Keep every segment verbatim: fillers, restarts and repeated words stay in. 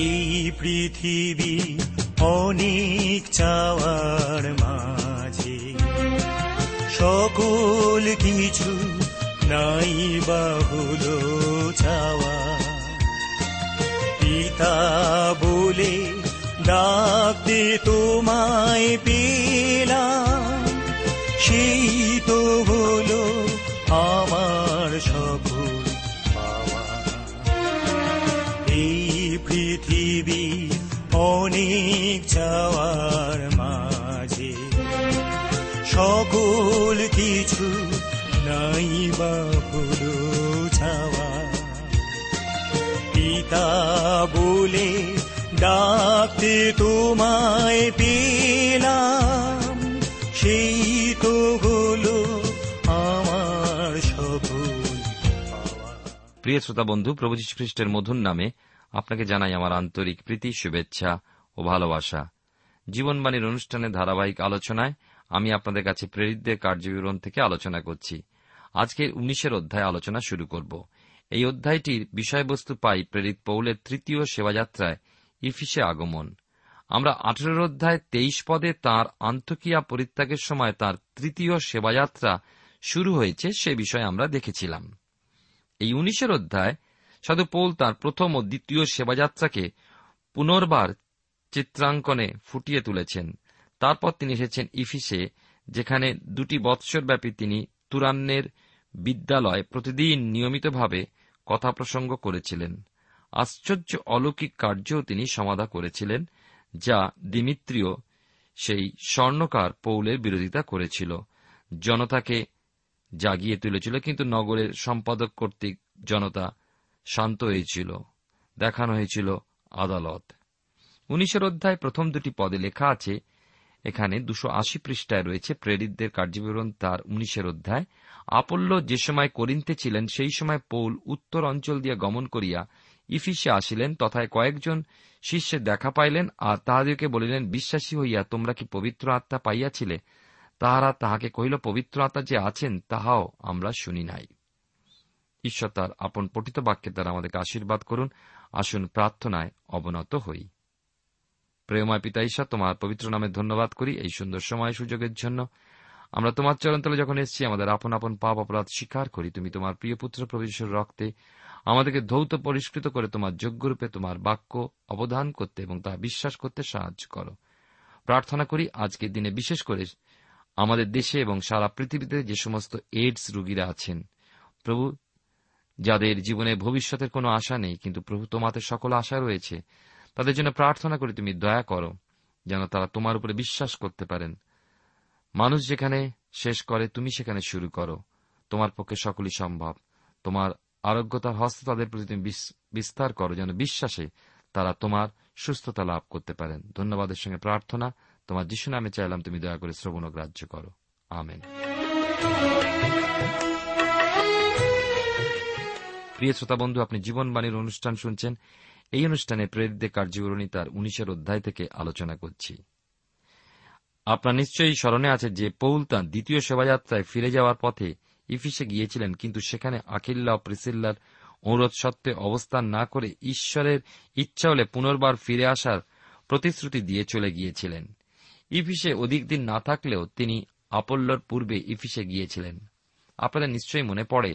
এই পৃথিবী অনেক চাওয়ার মাঝে সকল কিছু নাই বা হলো চাওয়া। পিতা বলে ডাকতে তোমায় পেলাম, সেই তো হলো আমার সকল পাওয়া। এই পৃথিবী অনেক চাওয়ার মাঝে সকল কিছু নাই বা হলো চাওয়া। পিতা বলে ডাকতে তোমায় পেলাম, সেই তো হলো আমার সকল পাওয়া। প্রিয় শ্রোতা বন্ধু, প্রভু যীশু খ্রিস্টের মধুর নামে আপনাকে জানাই আমার আন্তরিক প্রীতি, শুভেচ্ছা ও ভালোবাসা। জীবনবাণীর অনুষ্ঠানে ধারাবাহিক আলোচনায় আমি আপনাদের কাছে প্রেরিতদের কার্যবিবরণ থেকে আলোচনা করছি। আজকের উনিশের অধ্যায় আলোচনা শুরু করব। এই অধ্যায়টির বিষয়বস্তু পাই প্রেরিত পৌলের তৃতীয় সেবাযাত্রায় ইফিসে আগমন। আমরা আঠেরোর অধ্যায় তেইশ পদে তাঁর আন্তকিয়া পরিত্যাগের সময় তাঁর তৃতীয় সেবাযাত্রা শুরু হয়েছে সে বিষয়ে আমরা দেখেছিলাম। এই উনিশের অধ্যায় সাধু পৌল তাঁর প্রথম ও দ্বিতীয় সেবাযাত্রাকে পুনর্বার চিত্রাঙ্কনে ফুটিয়ে তুলেছেন। তারপর তিনি এসেছেন ইফিসে, যেখানে দুটি বৎসরব্যাপী তিনি তুরান্নের বিদ্যালয় প্রতিদিন নিয়মিতভাবে কথা প্রসঙ্গ করেছিলেন। আশ্চর্য অলৌকিক কার্যও তিনি সমাধা করেছিলেন, যা দিমিত্রিয় সেই স্বর্ণকার পৌলের বিরোধিতা করেছিল। জনতাকে জাগিয়ে তুলেছিল, কিন্তু নগরের সম্পাদক কর্তৃক জনতা শান্ত হয়েছিল। দেখানো হয়েছিল আদালত। উনিশের অধ্যায় প্রথম দুটি পদে লেখা আছে, এখানে দুশো আশি পৃষ্ঠায় রয়েছে প্রেরিতদের কার্যবিবরণ তার উনিশের অধ্যায়। আপল্লো যে সময় করিন্থে ছিলেন, সেই সময় পৌল উত্তর অঞ্চল দিয়ে গমন করিয়া ইফিসে আসিলেন। তথায় কয়েকজন শিষ্যে দেখা পাইলেন, আর তাহাদিওকে বলিলেন, বিশ্বাসী হইয়া তোমরা কি পবিত্র আত্মা পাইয়াছিলে? তাহারা তাহাকে কহিল, পবিত্র আত্মা যে আছেন তাহাও আমরা শুনি নাই। ঈশ্বর তার আপন পঠিত বাক্যের দ্বারা আমাদেরকে আশীর্বাদ করুন। আসুন প্রার্থনায় অবনত হই। প্রেমময় পিতা ঈশ্বর, তোমার পবিত্র নামে ধন্যবাদ করি এই সুন্দর সময় সুযোগের জন্য। আমরা তোমার চরণতলে যখন এসেছি, আমাদের আপন আপন পাপ অপরাধ স্বীকার করি। তুমি তোমার প্রিয় পুত্র প্রভু যীশুর রক্তে আমাদেরকে ধৌত পরিষ্কৃত করে তোমার যোগ্যরূপে তোমার বাক্য অবধান করতে এবং তা বিশ্বাস করতে সাহায্য করো। প্রার্থনা করি আজকের দিনে বিশেষ করে আমাদের দেশে এবং সারা পৃথিবীতে যে সমস্ত এইডস রোগীরা আছেন প্রভু, যাদের জীবনে ভবিষ্যতের কোনো আশা নেই, কিন্তু প্রভু তোমাতে সকল আশা রয়েছে, তাদের জন্য প্রার্থনা করি তুমি দয়া করো, যেন তারা তোমার উপরে বিশ্বাস করতে পারেন। মানুষ যেখানে শেষ করে তুমি সেখানে শুরু করো। তোমার পক্ষে সকলই সম্ভব। তোমার আরোগ্যতার হস্ত তাদের প্রতি তুমি বিস্তার করো, যেন বিশ্বাসে তারা তোমার সুস্থতা লাভ করতে পারেন। ধন্যবাদের সঙ্গে প্রার্থনা তোমার যীশু নামে চাইলাম, তুমি দয়া করে শ্রবণ গ্রাহ্য করো। আমেন। প্রিয় শ্রোতা বন্ধু, আপনি জীবনবাণীর অনুষ্ঠান শুনছেন। এই অনুষ্ঠানে প্রেরিতদের কার্যবিবরণী তার উনিশের অধ্যায় থেকে আলোচনা করছি। আপনার নিশ্চয়ই স্মরণে আছে যে পৌল তাঁর দ্বিতীয় সেবাযাত্রায় ফিরে যাওয়ার পথে ইফিসে গিয়েছিলেন, কিন্তু সেখানে আকিল্লা ও প্রিস্কিল্লার অনুরোধ সত্ত্বে অবস্থান না করে ঈশ্বরের ইচ্ছা হলে পুনর্বার ফিরে আসার প্রতিশ্রুতি দিয়ে চলে গিয়েছিলেন। ইফিসে অধিক দিন না থাকলেও তিনি আপল্লোর পূর্বে ইফিসে গিয়েছিলেন। আপনাদের নিশ্চয়ই মনে পড়ে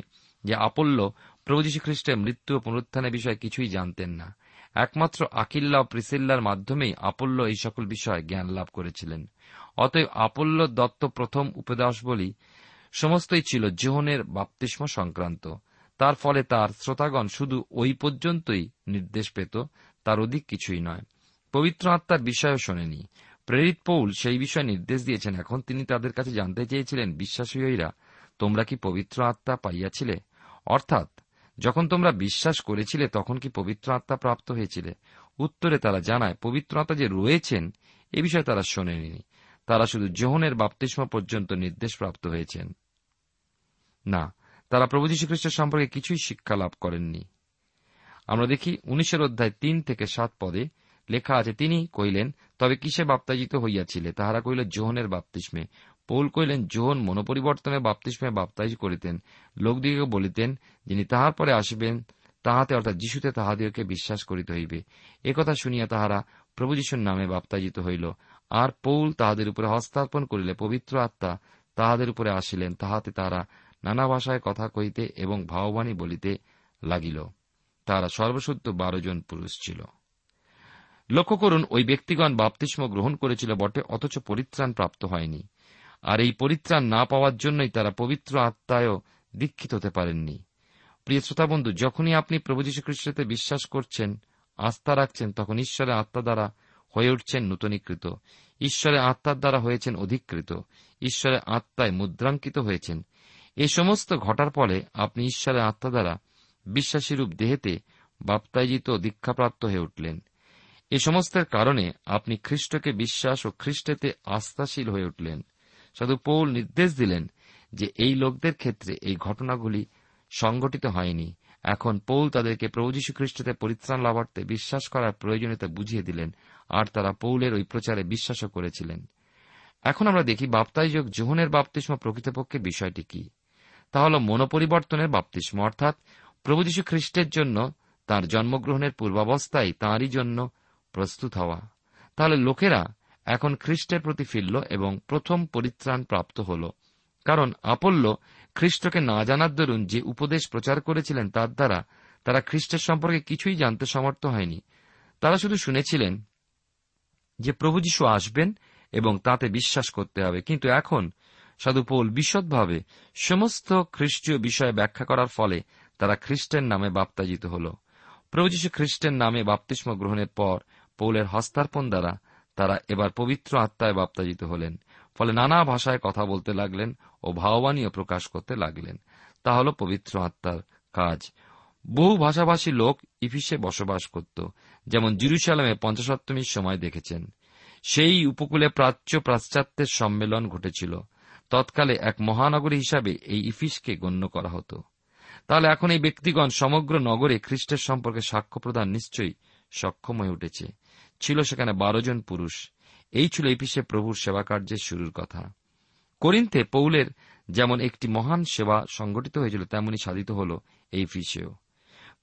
যে আপল্লো প্রভু যীশু খ্রিস্টের মৃত্যু ও পুনরুত্থানের বিষয়ে কিছুই জানতেন না। একমাত্র আকিল্লা ও প্রিস্কিল্লার মাধ্যমেই আপল্লো এই সকল বিষয়ে জ্ঞান লাভ করেছিলেন। অতএব আপল্লো দত্ত প্রথম উপদেশাবলী সমস্তই ছিল যোহনের বাপ্তিস্ম সংক্রান্ত। তার ফলে তার শ্রোতাগণ শুধু ওই পর্যন্তই নির্দেশ পেত, তার অধিক কিছুই নয়। পবিত্র আত্মার বিষয়ও শোনেনি। প্রেরিত পৌল সেই বিষয়ে নির্দেশ দিয়েছেন। এখন তিনি তাদের কাছে জানতে চেয়েছিলেন, বিশ্বাসীরা তোমরা কি পবিত্র আত্মা পাইয়াছিলে? অর্থাৎ যখন তোমরা বিশ্বাস করেছিলে তখন কি পবিত্র আত্মা প্রাপ্ত হয়েছিলে? উত্তরে তারা জানায়, পবিত্র আত্মা যে রয়েছেন এ বিষয়ে তারা শোনেনি, তারা শুধু যোহনের বাপ্তিস্ম পর্যন্ত নির্দেশ প্রাপ্ত হয়েছেন। না, তারা প্রভু যীশু খ্রিস্টের সম্পর্কে কিছুই শিক্ষা লাভ করেননি। আমরা দেখি উনিশের অধ্যায় তিন থেকে সাত পদে লেখা আছে, তিনি কইলেন, তবে কিসে বাপ্তাজিত হইয়াছিলে? তাহারা কইল, যোহনের বাপ্তিস্মে। পৌল কইলেন, যোহন মনোপরিবর্তনে বাপ্তিস্মে বাপ্তাইজ করিতেন, লোকদিগকে বলিতেন যিনি তাহার পরে আসিবেন তাহাতে অর্থাৎ যীশুতে তাহাদিগকে বিশ্বাস করিতে হইবে। একথা শুনিয়া তাহারা প্রভু যীশুর নামে বাপ্তাজিত হইল। আর পৌল তাহাদের উপরে হস্তার্পণ করিলে পবিত্র আত্মা তাহাদের উপরে আসিলেন, তাহাতে তাহারা নানা ভাষায় কথা কইতে এবং ভাববাণী বলিতে লাগিল। তাহারা সর্বশুদ্ধ বারো জন পুরুষ ছিল। লক্ষ্য করুন, ওই ব্যক্তিগণ বাপ্তিস্ম গ্রহণ করেছিল বটে, অথচ পরিত্রাণ প্রাপ্ত হয়নি। আর এই পরিত্রাণ না পাওয়ার জন্যই তারা পবিত্র আত্মায়ও দীক্ষিত হতে পারেননি। প্রিয় শ্রোতাবন্ধু, যখনই আপনি প্রভু যীশু খ্রিস্টতে বিশ্বাস করছেন, আস্থা রাখছেন, তখন ঈশ্বরের আত্মা দ্বারা হয়ে উঠছেন নূতনীকৃত। ঈশ্বরের আত্মার দ্বারা হয়েছেন অধিকৃত। ঈশ্বরের আত্মায় মুদ্রাঙ্কিত হয়েছেন। এ সমস্ত ঘটার ফলে আপনি ঈশ্বরের আত্মা দ্বারা বিশ্বাসীরূপ দেহেতে বাপ্তাইজিত দীক্ষাপ্রাপ্ত হয়ে উঠলেন। এ সমস্তের কারণে আপনি খ্রিস্টকে বিশ্বাস ও খ্রিস্টেতে আস্থাশীল হয়ে উঠলেন। সাধু পৌল নির্দেশ দিলেন যে এই লোকদের ক্ষেত্রে এই ঘটনাগুলি সংঘটিত হয়নি। এখন পৌল তাদেরকে প্রভু যীশু খ্রিস্টতে পরিত্রাণ লাভার্থে বিশ্বাস করার প্রয়োজনীয়তা বুঝিয়ে দিলেন, আর তারা পৌলের ওই প্রচারে বিশ্বাসও করেছিলেন। এখন আমরা দেখি বাপ্তাইজক যোহনের বাপ্তিস্ম প্রকৃতপক্ষে বিষয়টি কি। তা হল মনোপরিবর্তনের বাপ্তিস্ম, অর্থাৎ প্রভু যীশু খ্রিস্টের জন্য তাঁর জন্মগ্রহণের পূর্বাবস্থায় তাঁরই জন্য প্রস্তুত হওয়া। তাহলে লোকেরা এখন খ্রিস্টের প্রতি ফিরল এবং প্রথম পরিত্রাণ প্রাপ্ত হল। কারণ আপল্লো খ্রিস্টকে না জানার দরুন যে উপদেশ প্রচার করেছিলেন, তার দ্বারা তারা খ্রিস্টের সম্পর্কে কিছুই জানতে সমর্থ হয়নি। তারা শুধু শুনেছিলেন যে প্রভু যীশু আসবেন এবং তাতে বিশ্বাস করতে হবে। কিন্তু এখন সাধু পৌল বিশদভাবে সমস্ত খ্রিস্টীয় বিষয়ে ব্যাখ্যা করার ফলে তারা খ্রিস্টের নামে বাপ্তাজিত হল। প্রভু যীশু খ্রিস্টের নামে বাপ্তিস্ম গ্রহণের পর পৌলের হস্তার্পণ দ্বারা তারা এবার পবিত্র আত্মায় বাপ্তাজিত হলেন। ফলে নানা ভাষায় কথা বলতে লাগলেন ও ভাববাণীও প্রকাশ করতে লাগলেন। তা হল পবিত্র আত্মার কাজ। বহু ভাষাভাষী লোক ইফিসে বসবাস করত, যেমন জিরুসালামে পঞ্চাশোত্তমীর সময় দেখেছেন। সেই উপকূলে প্রাচ্য পাশ্চাত্যের সম্মেলন ঘটেছিল। তৎকালে এক মহানগরী হিসাবে এই ইফিসকে গণ্য করা হতো। তাহলে এখন এই ব্যক্তিগণ সমগ্র নগরে খ্রিস্টের সম্পর্কে সাক্ষ্য প্রদান নিশ্চয়ই সক্ষম হয়ে উঠেছে। ছিল সেখানে বারো জন পুরুষ। এই ছিল ইফিসে প্রভুর সেবা কার্যের শুরুর কথা। করিন্থে পৌলের যেমন একটি মহান সেবা সংগঠিত হয়েছিল, তেমনি সাধিত হল এই ইফিসেও।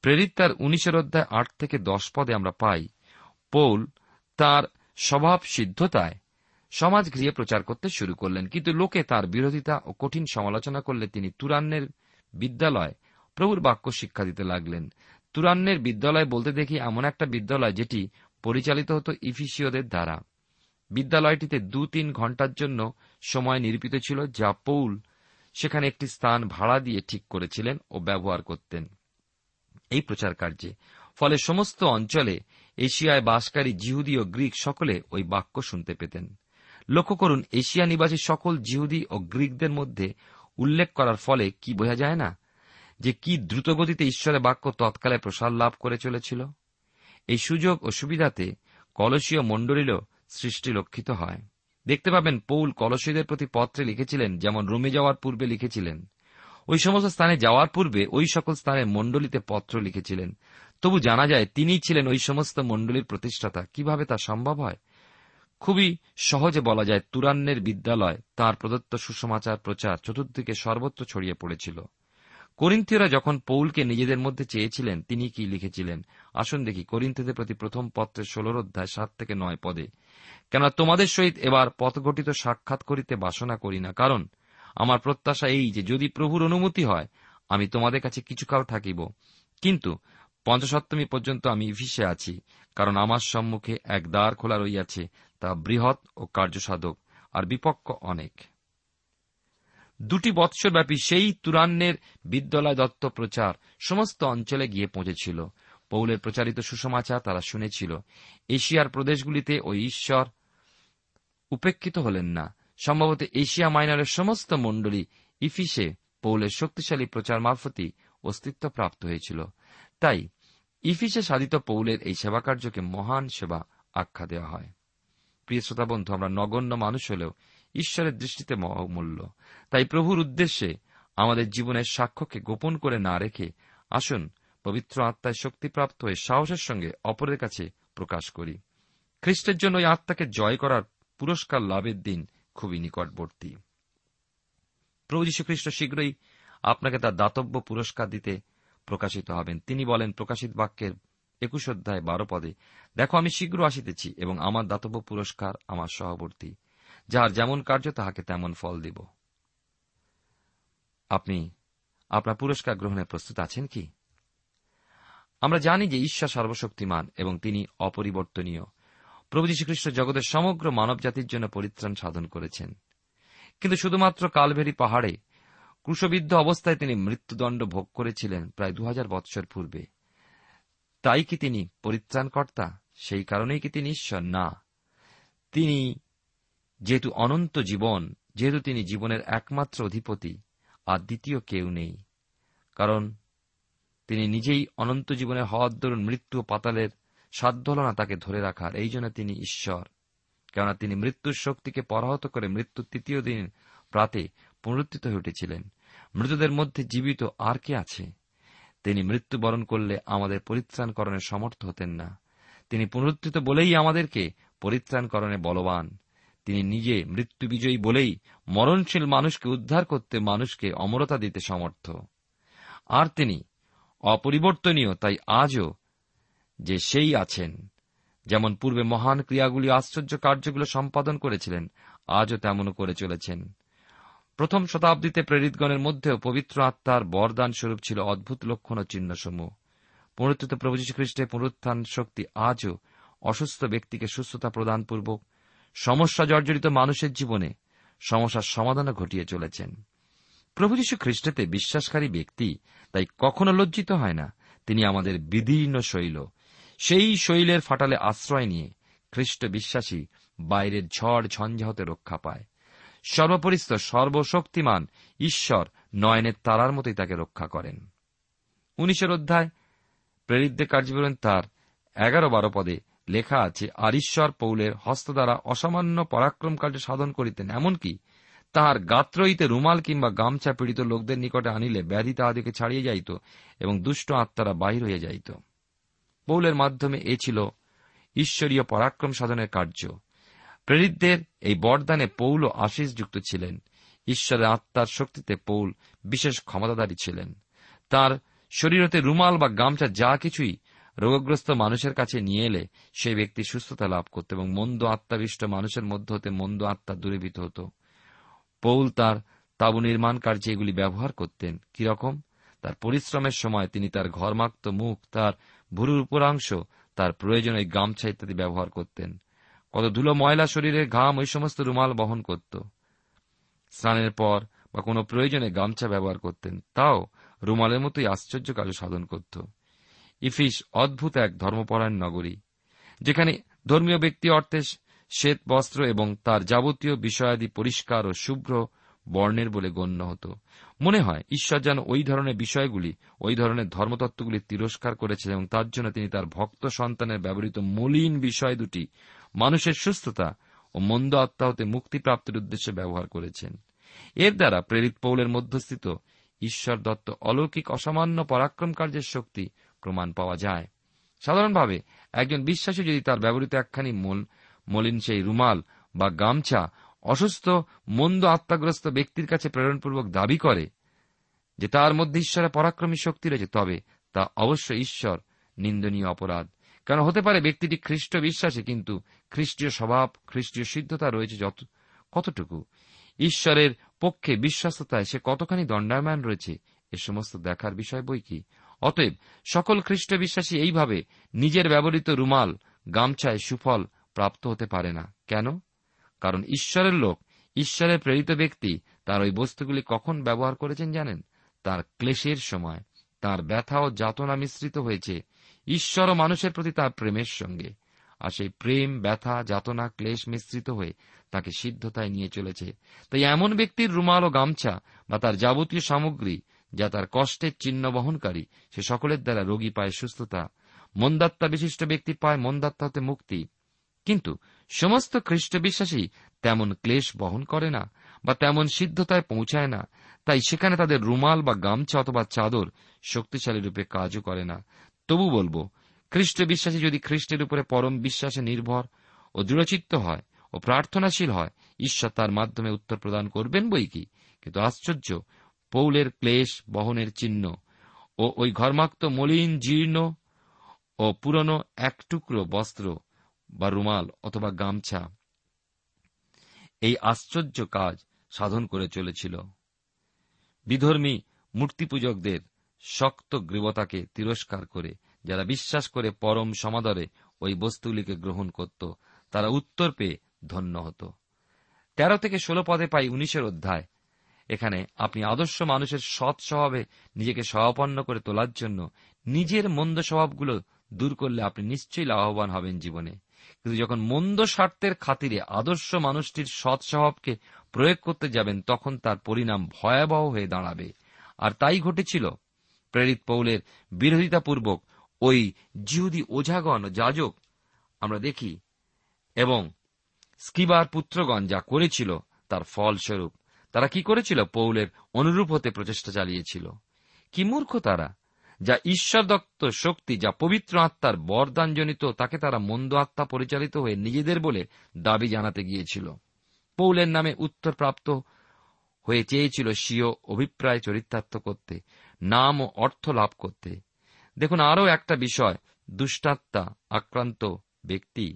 প্রেরিত তার উনিশের অধ্যায় আট থেকে দশ পদে আমরা পাই, পৌল তার স্বভাব সিদ্ধতায় সমাজ গৃহে প্রচার করতে শুরু করলেন। কিন্তু লোকে তার বিরোধিতা ও কঠিন সমালোচনা করলে তিনি তুরান্নের বিদ্যালয় প্রভুর বাক্য শিক্ষা দিতে লাগলেন। তুরান্নের বিদ্যালয় বলতে দেখি এমন একটা বিদ্যালয় যেটি পরিচালিত হতো ইফিসীয়দের দ্বারা। বিদ্যালয়টিতে দু তিন ঘণ্টার জন্য সময় নিরূপিত ছিল, যা পৌল সেখানে একটি স্থান ভাড়া দিয়ে ঠিক করেছিলেন ও ব্যবহার করতেন এই প্রচার কার্যে। ফলে সমস্ত অঞ্চলে এশিয়ায় বাসকারী জিহুদি ও গ্রিক সকলে ওই বাক্য শুনতে পেতেন। লক্ষ্য করুন, এশিয়া নিবাসী সকল জিহুদি ও গ্রিকদের মধ্যে উল্লেখ করার ফলে কি বোঝা যায় না যে কি দ্রুতগতিতে ঈশ্বরের বাক্য তৎকালে প্রসার লাভ করে চলেছিল। এই সুযোগ ও সুবিধাতে কলসীয় মণ্ডলীরও সৃষ্টি লক্ষিত হয়। দেখতে পাবেন পৌল কলসীয়দের প্রতি পত্রে লিখেছিলেন যেমন রোমে যাওয়ার পূর্বে লিখেছিলেন, ওই সমস্ত স্থানে যাওয়ার পূর্বে ওই সকল স্থানের মণ্ডলীতে পত্র লিখেছিলেন। তবু জানা যায় তিনিই ছিলেন ওই সমস্ত মণ্ডলীর প্রতিষ্ঠাতা। কিভাবে তা সম্ভব হয়? খুবই সহজে বলা যায়, তুরান্নের বিদ্যালয় তাঁর প্রদত্ত সুসমাচার প্রচার চতুর্দিকে সর্বত্র ছড়িয়ে পড়েছিল। করিন্থীয়রা যখন পৌলকে নিজেদের মধ্যে চেয়েছিলেন, তিনি কি লিখেছিলেন আসুন দেখি। করিন্থীয়দের প্রতি প্রথম পত্রের ষোলোর অধ্যায় সাত থেকে নয় পদে, কেননা তোমাদের সহিত এবার পথঘটিত সাক্ষাৎ করিতে বাসনা করি না, কারণ আমার প্রত্যাশা এই যে যদি প্রভুর অনুমতি হয় আমি তোমাদের কাছে কিছুকাল থাকিব। কিন্তু পঞ্চসপ্তমী পর্যন্ত আমি ইফিসে আছি, কারণ আমার সম্মুখে এক দ্বার খোলা রইয়াছে, তা বৃহৎ ও কার্যসাধক, আর বিপক্ষ অনেক। দুটি বৎসরব্যাপী সেই তুরান্নের বিদ্যালয় দত্ত প্রচার সমস্ত অঞ্চলে গিয়ে পৌঁছেছিল। পৌলের প্রচারিত সুসমাচার তারা শুনেছিল। এশিয়ার প্রদেশগুলিতে ওই ঈশ্বর উপেক্ষিত হলেন না। সম্ভবত এশিয়া মাইনরের সমস্ত মণ্ডলী ইফিসে পৌলের শক্তিশালী প্রচার মারফতই অস্তিত্ব প্রাপ্ত হয়েছিল। তাই ইফিসে সাধিত পৌলের এই সেবাকার্যকে মহান সেবা আখ্যা দেওয়া হয়। প্রিয় শ্রোতাবন্ধু, আমরা নগণ্য মানুষ হলেও ঈশ্বরের দৃষ্টিতে মহামূল্য। তাই প্রভুর উদ্দেশ্যে আমাদের জীবনের সাক্ষ্যকে গোপন করে না রেখে আসুন পবিত্র আত্মায় শক্তিপ্রাপ্ত হয়ে সাহসের সঙ্গে অপরের কাছে প্রকাশ করি। খ্রিস্টের জন্য এই আত্মাকে জয় করার পুরস্কার লাভের দিন খুবই নিকটবর্তী। প্রভু যীশু খ্রিস্ট শীঘ্রই আপনাকে তার দাতব্য পুরস্কার দিতে প্রকাশিত হবেন। তিনি বলেন প্রকাশিত বাক্যের একুশ অধ্যায় বারো পদে, দেখো আমি শীঘ্র আসিতেছি, এবং আমার দাতব্য পুরস্কার আমার সহবর্তী, যাহার যেমন কার্য তাহাকে তেমন ফল দিব। আপনি আপনার পুরস্কার গ্রহণে প্রস্তুত আছেন কি? আমরা জানি যে ঈশ্বর সর্বশক্তিমান এবং তিনি অপরিবর্তনীয়। প্রভু যীশু খ্রিস্ট জগতের সমগ্র মানবজাতির জন্য পরিত্রাণ সাধন করেছেন, কিন্তু শুধুমাত্র কালভেরি পাহাড়ে ক্রুশবিদ্ধ অবস্থায় তিনি মৃত্যুদণ্ড ভোগ করেছিলেন প্রায় দু হাজার বৎসর পূর্বে। তাই কি তিনি পরিত্রাণকর্তা? সেই কারণেই কি তিনি ঈশ্বর? না। তিনি যেহেতু অনন্ত জীবন, যেহেতু তিনি জীবনের একমাত্র অধিপতি, আর দ্বিতীয় কেউ নেই, কারণ তিনি নিজেই অনন্ত জীবনের হওয়ার দরুন মৃত্যু ও পাতালের সাধ্য হল না তাকে ধরে রাখার। এই জন্য তিনি ঈশ্বর, কেননা তিনি মৃত্যুর শক্তিকে পরাহত করে মৃত্যুর তৃতীয় দিন প্রাতে পুনরুত্থিত হয়ে উঠেছিলেন। মৃতদের মধ্যে জীবিত আর কে আছে? তিনি মৃত্যুবরণ করলে আমাদের পরিত্রাণকরণে সমর্থ হতেন না। তিনি পুনরুত্থিত বলেই আমাদেরকে পরিত্রাণকরণে বলবান। তিনি নিজে মৃত্যু বিজয়ী বলেই মরণশীল মানুষকে উদ্ধার করতে, মানুষকে অমরতা দিতে সমর্থ। আর তিনি অপরিবর্তনীয়, তাই আজও যে সেই আছেন, যেমন পূর্বে মহান ক্রিয়াগুলি, আশ্চর্য কার্যগুলো সম্পাদন করেছিলেন, আজও তেমনও করে চলেছেন। প্রথম শতাব্দীতে প্রেরিতগণের মধ্যেও পবিত্র আত্মার বরদান স্বরূপ ছিল অদ্ভুত লক্ষণ ও চিহ্নসমূহ। পুনরুত্থিত প্রভু যীশু খ্রিস্টের পুনরুত্থান শক্তি আজও অসুস্থ ব্যক্তিকে সুস্থতা প্রদানপূর্বক সমস্যা জর্জরিত মানুষের জীবনে সমস্যার সমাধানও ঘটিয়ে চলেছেন। প্রভু যীশু খ্রিস্টেতে বিশ্বাসকারী ব্যক্তি তাই কখনো লজ্জিত হয় না। তিনি আমাদের বিদীর্ণ শৈল, সেই শৈলের ফাটালে আশ্রয় নিয়ে খ্রিস্ট বিশ্বাসী বাইরের ঝড় ঝঞ্ঝাতে রক্ষা পায়। সর্বপরিস্থ সর্বশক্তিমান ঈশ্বর নয়নের তারার মতোই তাকে রক্ষা করেন। উনিশের অধ্যায় প্রেরিতদের কার্য তার এগারো বারো পদে লেখা আছে, আর ঈশ্বর পৌলের হস্ত দ্বারা অসামান্য পরাক্রম কার্য সাধন করিতেন, এমনকি তাহার গাত্র হইতে রুমাল কিংবা গামছা পীড়িত লোকদের নিকটে আনিলে ব্যাধি তাহাদিকে ছাড়িয়ে যাইত এবং দুষ্ট আত্মারা বাহির হইয়া যাইত। পৌলের মাধ্যমে এ ছিল ঈশ্বরীয় পরাক্রম সাধনের কার্য। প্রেরিতদের এই বরদানে পৌল আশিস যুক্ত ছিলেন। ঈশ্বরের আত্মার শক্তিতে পৌল বিশেষ ক্ষমতাধারী ছিলেন। তাঁর শরীরতে রুমাল বা গামছা যা কিছুই রোগগ্রস্ত মানুষের কাছে নিয়ে এলে সেই ব্যক্তি সুস্থতা লাভ করত এবং মন্দ আত্মাবিষ্ট মানুষের মধ্য হতে মন্দ আত্মা দূরীভূত হত। পৌল তার তাঁবু নির্মাণ কার্যে এগুলি ব্যবহার করতেন। কিরকম? তার পরিশ্রমের সময় তিনি তার ঘর্মাক্ত মুখ, তার ভুরুর উপরাংশ, তার প্রয়োজনে গামছা ইত্যাদি ব্যবহার করতেন। কত ধুলো ময়লা শরীরের ঘাম ওই সমস্ত রুমাল বহন করত। স্নানের পর বা কোনো প্রয়োজনে গামছা ব্যবহার করতেন, তাও রুমালের মতোই আশ্চর্য কার্য সাধন করত। ইফিস অদ্ভুত এক ধর্মপরায়ণ নগরী, যেখানে ধর্মীয় ব্যক্তি অর্থে শ্বেত বস্ত্র এবং তার যাবতীয় বিষয়াদি পরিষ্কার ও শুভ্র বর্ণের বলে গণ্য হতো। মনে হয় ঈশ্বর যেন ওই ধরনের বিষয়গুলি, ওই ধরনের ধর্মতত্ত্বগুলি তিরস্কার করেছেন এবং তার জন্য তিনি তার ভক্ত সন্তানের ব্যবহৃত মলিন বিষয় দুটি মানুষের সুস্থতা ও মন্দ আত্মা হতে মুক্তিপ্রাপ্তির উদ্দেশ্যে ব্যবহার করেছেন। এর দ্বারা প্রেরিত পৌলের মধ্যস্থিত ঈশ্বর দত্ত অলৌকিক অসামান্য পরাক্রম কার্যের শক্তি প্রমাণ পাওয়া যায়। সাধারণভাবে একজন বিশ্বাসী যদি তার ব্যবহৃত একখানি মলিন সেই রুমাল বা গামছা অসুস্থ মন্দ আত্মাগ্রস্ত ব্যক্তির কাছে প্রেরণপূর্বক দাবি করে যে তার মধ্যে ঈশ্বরের পরাক্রমী শক্তি রয়েছে, তবে তা অবশ্য ঈশ্বর নিন্দনীয় অপরাধ। কারণ হতে পারে ব্যক্তিটি খ্রিস্ট বিশ্বাসী, কিন্তু খ্রিস্টীয় স্বভাব, খ্রিস্টীয় সিদ্ধতা রয়েছে যত কতটুকু, ঈশ্বরের পক্ষে বিশ্বাস্ততায় সে কতখানি দণ্ডায়মান রয়েছে, এ সমস্ত দেখার বিষয় বই কি। অতএব সকল খ্রিস্ট বিশ্বাসী এইভাবে নিজের ব্যবহৃত রুমাল গামছায় সুফল প্রাপ্ত হতে পারে না। কেন? কারণ ঈশ্বরের লোক, ঈশ্বরের প্রেরিত ব্যক্তি তার ওই বস্তুগুলি কখন ব্যবহার করেছেন জানেন? তার ক্লেশের সময়, তার ব্যথা ও যাতনা মিশ্রিত হয়েছে ঈশ্বর ও মানুষের প্রতি তার প্রেমের সঙ্গে। আর সেই প্রেম ব্যথা যাতনা ক্লেশ মিশ্রিত হয়ে তাকে সিদ্ধতায় নিয়ে চলেছে। তাই এমন ব্যক্তির রুমাল ও গামছা বা তার যাবতীয় সামগ্রী যা তার কষ্টের চিহ্ন বহনকারী, সে সকলের দ্বারা রোগী পায় সুস্থতা, মন্দাত্মা বিশিষ্ট ব্যক্তি পায় মন্দাত্মা হতে মুক্তি। কিন্তু সমস্ত খ্রিস্ট বিশ্বাসী তেমন ক্লেশ বহন করে না বা তেমন সিদ্ধতায় পৌঁছায় না। তাই সেখানে তাদের রুমাল বা গামছা অথবা চাদর শক্তিশালী রূপে কাজও করে না। তবু বলবো, খ্রিস্ট বিশ্বাসী যদি খ্রিস্টের উপরে পরম বিশ্বাসে নির্ভর ও দৃঢ়চিত্ত হয় ও প্রার্থনাশীল হয়, ঈশ্বর তার মাধ্যমে উত্তর প্রদান করবেন বই কি। কিন্তু আশ্চর্য, পৌলের ক্লেশ বহনের চিহ্ন ও ওই ঘর্মাক্ত মলিন জীর্ণ ও পুরনো এক টুকরো বস্ত্র বা রুমাল অথবা গামছা এই আশ্চর্য কাজ সাধন করে চলেছিল। বিধর্মী মূর্তিপূজকদের শক্ত গ্রীবতাকে তিরস্কার করে যারা বিশ্বাস করে পরম সমাদরে ওই বস্তুগুলিকে গ্রহণ করত, তারা উত্তর পেয়ে ধন্য হত। তেরো থেকে ষোলো পদে পাই উনিশের অধ্যায়। এখানে আপনি আদর্শ মানুষের সৎ স্বভাবে নিজেকে সহাপন্ন করে তোলার জন্য নিজের মন্দ স্বভাবগুলো দূর করলে আপনি নিশ্চয়ই লাভবান হবেন জীবনে। কিন্তু যখন মন্দ স্বার্থের খাতিরে আদর্শ মানুষটির সৎ স্বভাবকে প্রয়োগ করতে যাবেন, তখন তার পরিণাম ভয়াবহ হয়ে দাঁড়াবে। আর তাই ঘটেছিল। প্রেরিত পৌলের বিরোধিতাপূর্বক ওই জিহুদি ওঝাগণ যাজক আমরা দেখি এবং স্কিবার পুত্রগণ যা করেছিল তার ফলস্বরূপ তারা কি করেছিল? পৌলের অনুরূপ হতে প্রচেষ্টা চালিয়েছিল। কি মূর্খ তারা, যা ঈশ্বরদত্ত শক্তি, যা পবিত্র আত্মার বরদানজনিত, তাকে তারা মন্দ আত্মা পরিচালিত হয়ে নিজেদের বলে দাবি জানাতে গিয়েছিল। পৌলের নামে উত্তরপ্রাপ্ত হয়ে চেয়েছিল স্বীয় অভিপ্রায় চরিতার্থ করতে, নাম ও অর্থ লাভ করতে। দেখুন, আরও একটা বিষয়, দুষ্টাত্মা আক্রান্ত ব্যক্তি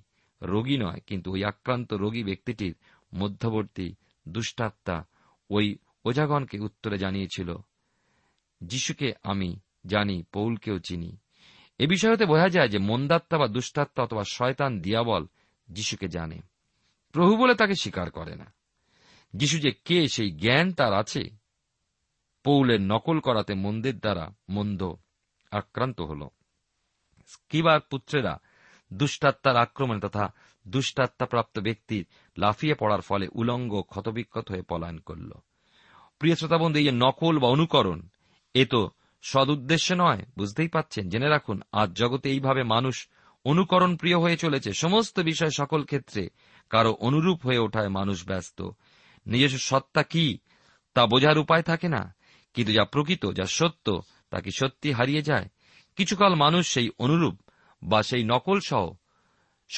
রোগী নয়, কিন্তু ওই আক্রান্ত রোগী ব্যক্তিটির মধ্যবর্তী দুষ্টাত্মা ওই ওঝাগণকে উত্তরে জানিয়েছিল, যিশুকে আমি জানি, পৌলকেও চিনি। এ বিষয়তে বোঝা যায় যে মন্দাত্মা বা দুষ্টাত্মা অথবা শয়তান দিয়াবল যিশুকে জানে, প্রভু বলে তাকে স্বীকার করে না। যিশু যে কে সেই জ্ঞান তার আছে। পৌলের নকল করাতে মন্দের দ্বারা মন্দ আক্রান্ত হল। স্কিবার পুত্রেরা দুষ্টাত্মার আক্রমণে তথা দুষ্টাত্মাপ্রাপ্ত ব্যক্তির লাফিয়ে পড়ার ফলে উলঙ্গ ক্ষতবিক্ষত হয়ে পলায়ন করল। প্রিয় শ্রোতাবন্ধু, এই যে নকল বা অনুকরণ, এ তো সদুদ্দেশ্য নয়, বুঝতেই পাচ্ছেন। জেনে রাখুন, আজ জগতে এইভাবে মানুষ অনুকরণ প্রিয় হয়ে চলেছে। সমস্ত বিষয়, সকল ক্ষেত্রে কারো অনুরূপ হয়ে ওঠায় মানুষ ব্যস্ত। নিজস্ব সত্তা কি তা বোঝার উপায় থাকে না, কিন্তু যা প্রকৃত, যা সত্য, তা কি সত্যি হারিয়ে যায়? কিছুকাল মানুষ সেই অনুরূপ বা সেই নকল সহ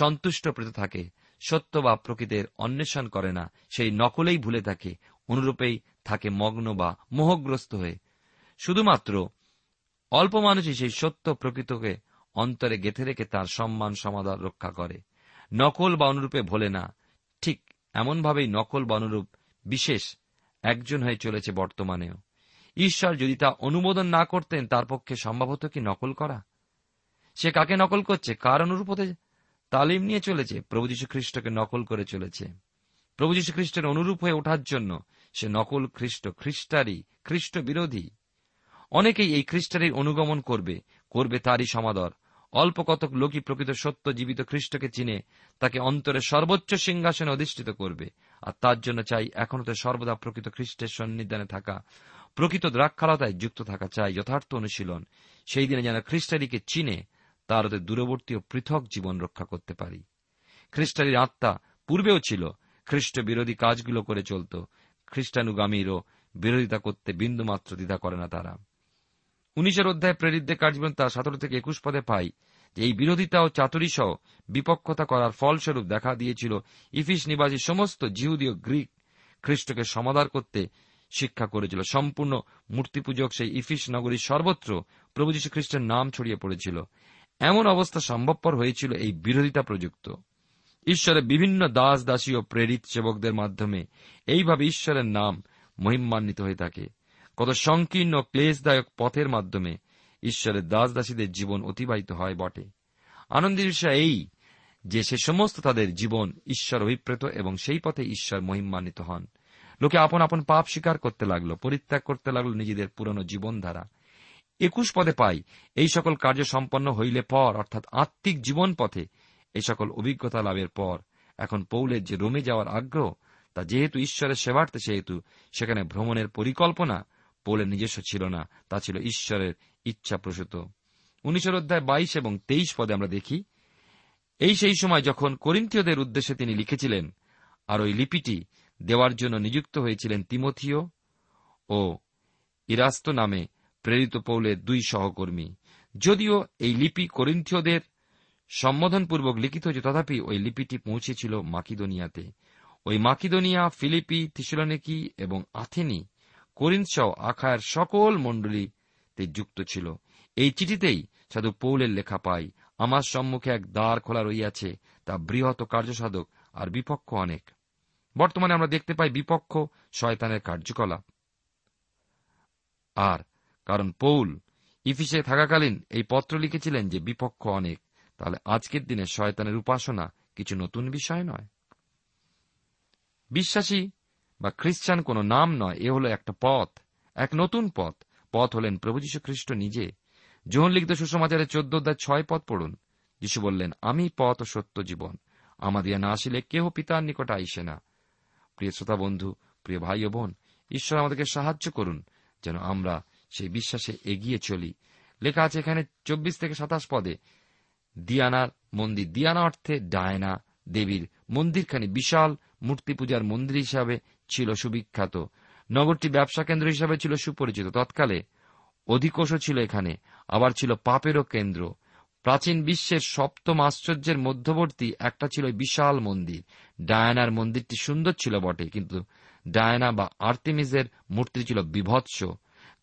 সন্তুষ্ট পেতে থাকে, সত্য বা প্রকৃতির অন্বেষণ করে না, সেই নকলেই ভুলে থাকে, অনুরূপেই থাকে মগ্ন বা মোহগ্রস্ত হয়ে। শুধুমাত্র অল্প মানুষই সেই সত্য প্রকৃতকে অন্তরে গেঁথে রেখে তার সম্মান সমাদর রক্ষা করে, নকল বা অনুরূপে ভোলে না। ঠিক এমনভাবেই নকল বা অনুরূপ বিশেষ একজন হয়ে চলেছে বর্তমানেও। ঈশ্বর যদি তা অনুমোদন না করতেন, তার পক্ষে সম্ভবত কি নকল করা? সে কাকে নকল করছে? কার অনুরূপ হতে তালিম নিয়ে চলেছে? প্রভু যীশু খ্রিস্টকে নকল করে চলেছে। প্রভু যীশু খ্রিস্টের অনুরূপ হয়ে ওঠার জন্য সে নকল খ্রিস্ট, খ্রিস্টারই, খ্রিস্ট বিরোধী। অনেকেই এই খ্রিস্টারই অনুগমন করবে, করবে তারই সমাদর। অল্প কতক লোকই প্রকৃত সত্য জীবিত খ্রিস্টকে চিনে তাকে অন্তরে সর্বোচ্চ সিংহাসনে অধিষ্ঠিত করবে। আর তার জন্য চাই এখনো তো সর্বদা প্রকৃত খ্রিস্টের সন্নিধানে থাকা, প্রকৃত দ্রাক্ষালতায় যুক্ত থাকা চাই, যথার্থ অনুশীলন। সেই দিনে যেন খ্রিস্টারিকে চিনে তার ওদের দূরবর্তী ও পৃথক জীবন রক্ষা করতে পারি। খ্রিস্টারির আত্মা পূর্বেও ছিল, খ্রিস্ট বিরোধী কাজগুলো করে চলত, খ্রিস্টানুগামীরও বিরোধিতা করতে বিন্দুমাত্র দ্বিধা করে না তারা। উনিশের অধ্যায় প্রেরিতদের কার্য তার সতেরো থেকে একুশ পদে পাই যে এই বিরোধিতা ও চাতুরী সহ বিপক্ষতা করার ফলস্বরূপ দেখা দিয়েছিল ইফিস নিবাসী সমস্ত জিহুদীয় গ্রিক খ্রিস্টকে সমাদর করতে শিক্ষা করেছিল। সম্পূর্ণ মূর্তিপূজক সেই ইফিস নগরীর সর্বত্র প্রভু যীশু খ্রিস্টের নাম ছড়িয়ে পড়েছিল। এমন অবস্থা সম্ভবপর হয়েছিল এই বিরোধিতা প্রযুক্ত। ঈশ্বরের বিভিন্ন দাস দাসী ও প্রেরিত সেবকদের মাধ্যমে এইভাবে ঈশ্বরের নাম মহিমান্বিত হয়ে থাকে। কত সংকীর্ণ ক্লেশদায়ক পথের মাধ্যমে ঈশ্বরের দাসদাসীদের জীবন অতিবাহিত হয় বটে। আনন্দের বিষয় এই যে সে সমস্ত তাদের জীবন ঈশ্বর অভিপ্রেত এবং সেই পথে ঈশ্বর মহিমান্বিত হন। লোকে আপন আপন পাপ স্বীকার করতে লাগল, পরিত্যাগ করতে লাগল নিজেদের পুরনো জীবনধারা। একুশ পদে পাই, এই সকল কার্য সম্পন্ন হইলে পর, অর্থাৎ আত্মিক জীবন পথে এই সকল অভিজ্ঞতা লাভের পর এখন পৌলের যে রোমে যাওয়ার আগ্রহ, তা যেহেতু ঈশ্বরের সেবার্থে, সেহেতু সেখানে ভ্রমণের পরিকল্পনা পৌলের নিজস্ব ছিল না, তা ছিল ঈশ্বরের ইচ্ছাপ্রসূত। উনিশের অধ্যায় বাইশ এবং তেইশ পদে আমরা দেখি, এই সেই সময় যখন করিন্থীয়দের উদ্দেশ্যে তিনি লিখেছিলেন, আর ওই লিপিটি দেওয়ার জন্য নিযুক্ত হয়েছিলেন তিমথিয় ও ইরাস্ত নামে প্রেরিত পৌলের দুই সহকর্মী। যদিও এই লিপি করিন্থীয়দের সম্বোধনপূর্বক লিখিত হয়েছে, তথাপি ওই লিপিটি পৌঁছেছিল মাকিদোনিয়াতে। ওই মাকিদোনিয়া, ফিলিপি, থিষলনীকী এবং আথেনি, করিন্থ সহ আখায়ের সকল মণ্ডলীতে যুক্ত ছিল। এই চিঠিতেই সাধু পৌলের লেখা পাই, আমার সম্মুখে এক দ্বার খোলা রইয়াছে, তা বৃহৎ কার্যসাধক আর বিপক্ষ অনেক। বর্তমানে আমরা দেখতে পাই বিপক্ষ শয়তানের কার্যকলাপ। আর কারণ পৌল ইফিসে থাকাকালীন এই পত্র লিখেছিলেন যে বিপক্ষ অনেক, তাহলে আজকের দিনে শয়তানের উপাসনা কিছু নতুন বিষয় নয়। বিশ্বাসী বা খ্রিস্টান কোন নাম নয়, এ হল একটা পথ, এক নতুন পথ। পথ হলেন প্রভু যীশু খ্রিস্ট নিজে। যোহন লিখিত সুসমাচারের চোদ্দ অধ্যায় ছয় পদ পড়ুন। যীশু বললেন, আমি পথ ও সত্য জীবন, আমাদিয়া না আসিলে কেহ পিতার নিকট আইসে না। প্রিয় শ্রোতা বন্ধু, প্রিয় ভাই ও বোন, ঈশ্বর আমাদেরকে সাহায্য করুন যেন আমরা সেই বিশ্বাসে এগিয়ে চলি। লেখা আছে এখানে চব্বিশ থেকে সাতাশ পদে, দিয়ানার মন্দির, দিয়ানা অর্থে ডায়না দেবীর মন্দিরখানি বিশাল মূর্তি পূজার মন্দির হিসাবে ছিল সুবিখ্যাত। নগরটি ব্যবসা কেন্দ্র হিসাবে ছিল সুপরিচিত। তৎকালে অধিকোষ ছিল এখানে, আবার ছিল পাপেরও কেন্দ্র। প্রাচীন বিশ্বের সপ্তম আশ্চর্যের মধ্যবর্তী একটা ছিল বিশাল মন্দির। ডায়নার মন্দিরটি সুন্দর ছিল বটে, কিন্তু ডায়না বা আর্তেমিসের মূর্তি ছিল বিভৎস।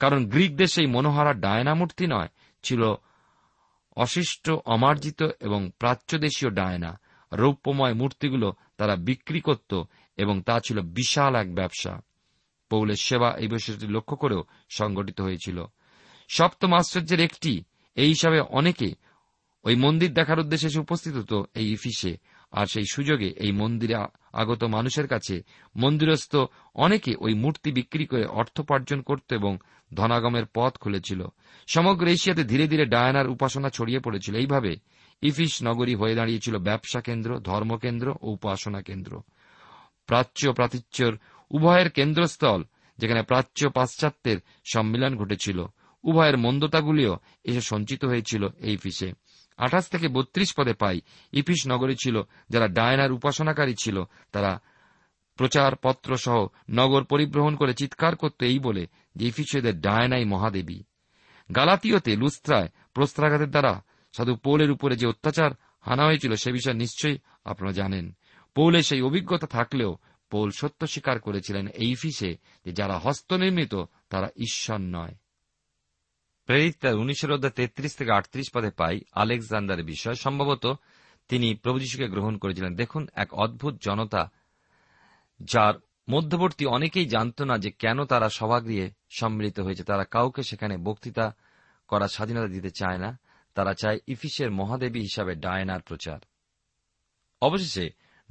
কারণ গ্রিক দেশে এই মনোহারা ডায়না মূর্তি নয়, ছিল অশিষ্ট, অমার্জিত এবং প্রাচ্যদেশীয় ডায়না। রৌপ্যময় মূর্তিগুলো তারা বিক্রি করত এবং তা ছিল বিশাল এক ব্যবসা। পৌলের সেবা এই বিষয়টি লক্ষ্য করেও সংগঠিত হয়েছিল। সপ্তম আশ্চর্যের একটি এই হিসাবে অনেকে ওই মন্দির দেখার উদ্দেশ্যে উপস্থিত হতো এই ইফিসে। আর সেই সুযোগে এই মন্দিরে আগত মানুষের কাছে মন্দিরস্থ অনেকে ওই মূর্তি বিক্রি করে অর্থোপার্জন করত এবং ধনাগমের পথ খুলেছিল। সমগ্র এশিয়াতে ধীরে ধীরে ডায়ানার উপাসনা ছড়িয়ে পড়েছিল। এইভাবে ইফিস নগরী হয়ে দাঁড়িয়েছিল ব্যবসা কেন্দ্র, ধর্মকেন্দ্র ও উপাসনা কেন্দ্র। প্রাচ্য প্রাচ্যের উভয়ের কেন্দ্রস্থল, যেখানে প্রাচ্য পাশ্চাত্যের সম্মিলন ঘটেছিল। উভয়ের মন্দতাগুলিও এসে সঞ্চিত হয়েছিল এই ইফিসে। আঠাশ থেকে বত্রিশ পদে পাই, ইফিস নগরী ছিল যারা ডায়নার উপাসনাকারী ছিল, তারা প্রচার পত্র সহ নগর পরিভ্রমণ করে চিৎকার করত এই বলে যে ইফিসীয়দের ডায়নাই মহাদেবী। গালাতীয়তে লুস্ত্রায় প্রস্ত্রাঘাতের দ্বারা সাধু পৌলের উপরে যে অত্যাচার হানা হয়েছিল, সে বিষয়ে নিশ্চয়ই আপনারা জানেন। পৌলের সেই অভিজ্ঞতা থাকলেও পৌল সত্য স্বীকার করেছিলেন এই ইফিসে যে যারা হস্তনির্মিত তারা ঈশ্বর নয়। প্রেরিতদের উনিশের অধ্যায় তেত্রিশ থেকে আটত্রিশ পদে পাই আলেকজান্ডারের বিষয়, সম্ভবত তিনি প্রভু যীশুকে গ্রহণ করেছিলেন। দেখুন, এক অদ্ভুত জনতা যার মধ্যবর্তী অনেকেই জানত না যে কেন তারা সভাগৃহে সম্মিলিত হয়েছে। তারা কাউকে সেখানে বক্তৃতা করার স্বাধীনতা দিতে চায় না। তারা চায় ইফিসের মহাদেবী হিসাবে ডায়নার প্রচার। অবশেষে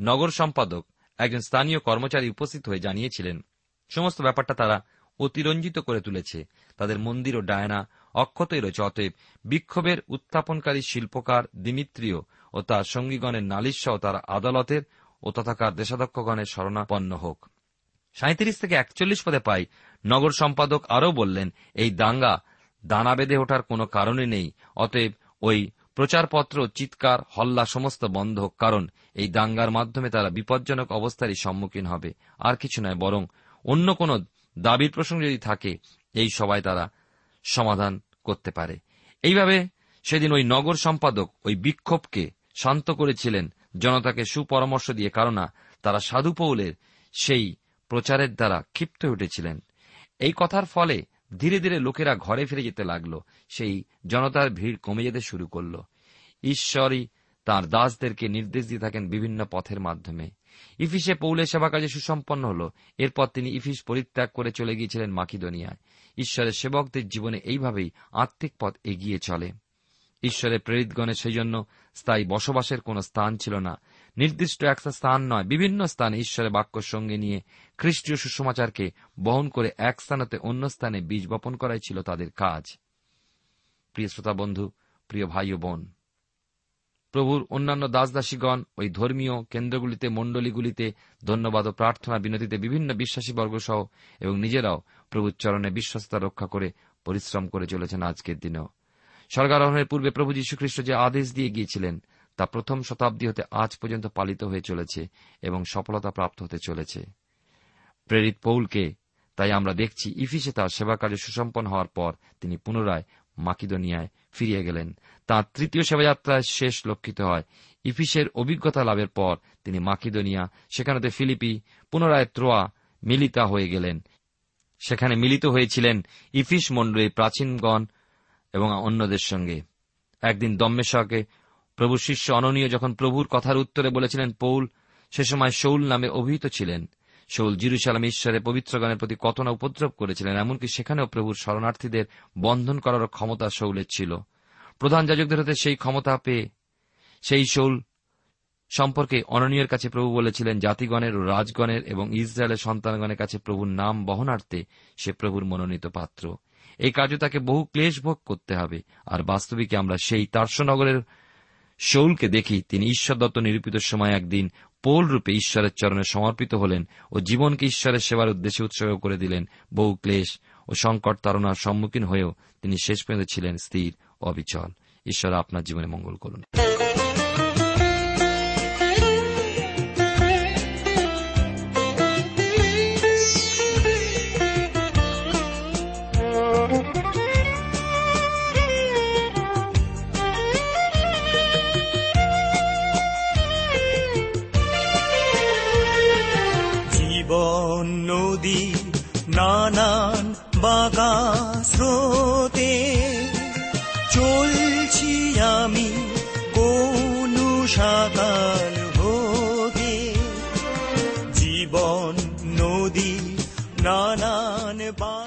নগর সম্পাদক একজন স্থানীয় কর্মচারী উপস্থিত হয়ে জানিয়েছিলেন, সমস্ত ব্যাপারটা তারা অতিরঞ্জিত করে তুলেছে। তাদের মন্দির ও ডায়না অক্ষতই রয়েছে। অতএব বিক্ষোভের উত্থাপনকারী শিল্পকার দিমিত্রিয় ও তার সঙ্গীগণের নালিশ সহ তারা আদালতের ও তথাকার দেশাধ্যক্ষগণের শরণাপন্ন হোক। সাঁত্রিশ থেকে একচল্লিশ পদে পাই, নগর সম্পাদক আরও বললেন, এই দাঙ্গা দানা বেঁধে ওঠার কোনো কারণই নেই। অতএব ওই প্রচারপত্র, চিৎকার, হল্লা সমস্ত বন্ধ হোক, কারণ এই দাঙ্গার মাধ্যমে তারা বিপজ্জনক অবস্থারই সম্মুখীন হবে। আর কিছু নয়, বরং অন্য কোন দাবির প্রসঙ্গে যদি থাকে এই সভায় তারা সমাধান করতে পারে। এইভাবে সেদিন ওই নগর সম্পাদক ওই বিক্ষোভকে শান্ত করেছিলেন জনতাকে সুপরামর্শ দিয়ে, কারণ তারা সাধু পৌলের সেই প্রচারের দ্বারা ক্ষিপ্ত উঠেছিলেন। এই কথার ফলে ধীরে ধীরে লোকেরা ঘরে ফিরে যেতে লাগল। সেই জনতার ভিড় কমে যেতে শুরু করল। ঈশ্বরই তাঁর দাসদেরকে নির্দেশ দিয়ে থাকেন বিভিন্ন পথের মাধ্যমে। ইফিসে পৌলের সেবা কাজে সুসম্পন্ন হল। এরপর তিনি ইফিস পরিত্যাগ করে চলে গিয়েছিলেন মাকিদোনিয়ায়। ঈশ্বরের সেবকদের জীবনে এইভাবেই আত্মিক পথ এগিয়ে চলে। ঈশ্বরের প্রেরিতগণের সেই জন্য স্থায়ী বসবাসের কোন স্থান ছিল না। নির্দিষ্ট একটা স্থান নয়, বিভিন্ন স্থানে ঈশ্বরের বাক্যর সঙ্গে নিয়ে খ্রিস্টীয় সুসমাচারকে বহন করে এক স্থানতে অন্য স্থানে বীজ বপন করাই ছিল তাদের কাজ। প্রিয় শ্রোতা বন্ধু, প্রিয় ভাই ও বোন, প্রভুর অন্যান্য দাসদাসীগণ ওই ধর্মীয় কেন্দ্রগুলিতে, মণ্ডলীগুলিতে ধন্যবাদ ও প্রার্থনা বিনতিতে বিভিন্ন বিশ্বাসীবর্গ সহ এবং নিজেরাও প্রভুর চরণে বিশ্বস্ততা রক্ষা করে পরিশ্রম করে চলেছেন আজকের দিনেও। স্বর্গারোহণের পূর্বে প্রভু যীশু খ্রিস্ট যে আদেশ দিয়ে গিয়েছিলেন তা প্রথম শতাব্দী হতে আজ পর্যন্ত পালিত হয়ে চলেছে এবং সফলতা প্রাপ্ত হতে চলেছে। প্রেরিত পৌলকে তাই আমরা দেখছি ইফিসে তার সেবা কার্য সুসম্পন্ন হওয়ার পর তিনি পুনরায় মাকিদোনিয়ায় ফিরিয়ে গেলেন। তাঁর তৃতীয় সেবাযাত্রায় শেষ লক্ষিত হয়। ইফিসের অভিজ্ঞতা লাভের পর তিনি মাকিদোনিয়া, সেখানেতে ফিলিপি, পুনরায় ত্রোয়া, মিলিতা হয়ে গেলেন। সেখানে মিলিত হয়েছিলেন ইফিস মণ্ডলীর প্রাচীনগণ এবং অন্যদের সঙ্গে। একদিন দম্মেশকে প্রভু শিষ্য অননীয় যখন প্রভুর কথার উত্তরে বলেছিলেন পৌল, সে সময় শৌল নামে অভিহিত ছিলেন। শৌল জিরুসালাম ঈশ্বরের পবিত্রগণের প্রতি কত না উপদ্রব করেছিলেন, এমনকি সেখানেও প্রভুর শরণার্থীদের বন্ধন করার ক্ষমতা শৌলের ছিল। প্রধান যাজকদের হতে সেই ক্ষমতা পেয়ে সেই শৌল সম্পর্কে অননীয়ের কাছে প্রভু বলেছিলেন, জাতিগণের ও রাজগণের এবং ইসরায়েলের সন্তানগণের কাছে প্রভুর নাম বহনার্থে সে প্রভুর মনোনীত পাত্র। এই কার্য তাকে বহু ক্লেশ ভোগ করতে হবে। আর বাস্তবিকে আমরা সেই তার্সনগরের শৌলকে দেখি, তিনি ঈশ্বরদত্ত নিরূপিত সময় একদিন পৌল রূপে ঈশ্বরের চরণে সমর্পিত হলেন ও জীবনকে ঈশ্বরের সেবার উদ্দেশ্যে উৎসর্গ করে দিলেন। বহু ক্লেশ ও সংকট তারণার সম্মুখীন হয়েও তিনি শেষ পর্যন্ত ছিলেন স্থির ও অবিচল। ঈশ্বর আপনার জীবনে মঙ্গল করুন। নদী নানান বাঁকা স্রোতে চলছি আমি কোনো সাঁতার হতে। জীবন নদী নানান বাঁকা।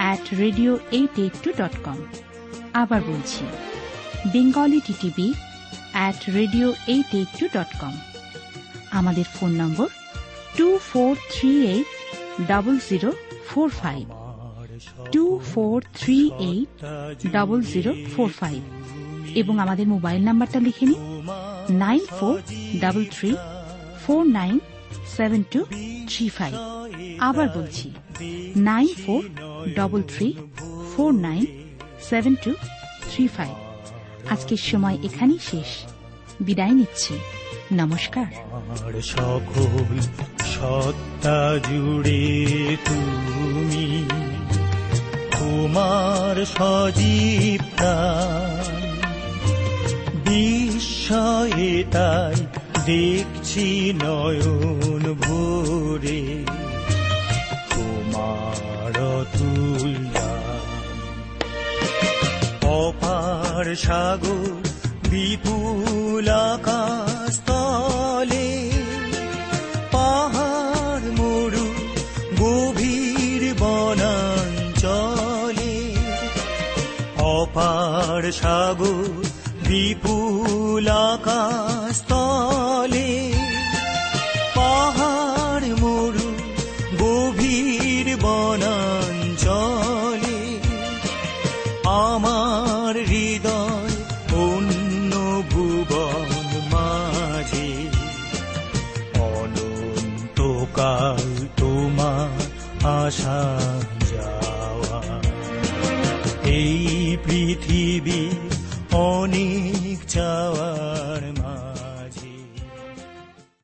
At radio eight eight two dot com. আবার বলছি, Bengali TTV at radio eight eight two dot com। আমাদের phone number two four three eight double zero four five, two four three eight double zero four five, এবং আমাদের mobile নাম্বারটা লিখে নিন nine four double three four nine seven two three five. আবার বলছি, nine four double three four nine seven two three five. আজকের সময় এখানেই শেষ, বিদায় নিচ্ছি, নমস্কার। আমার সকল সত্তা জুড়ে তুমি, তোমার সজীব প্রাণ, বিস্ময়ে তাই দেখছি নয়ন ভরে তোমার অতুল অপার সাগর, বিপুল আকাশ তলে, পাহাড় মরু গভীর বনাঞ্চলে। অপার সাগর, বিপুল আকাশ তলে, পাহাড় মরু চিরকাল তোমার আশা যাওয়া। এই পৃথিবী অনেক চাওয়ার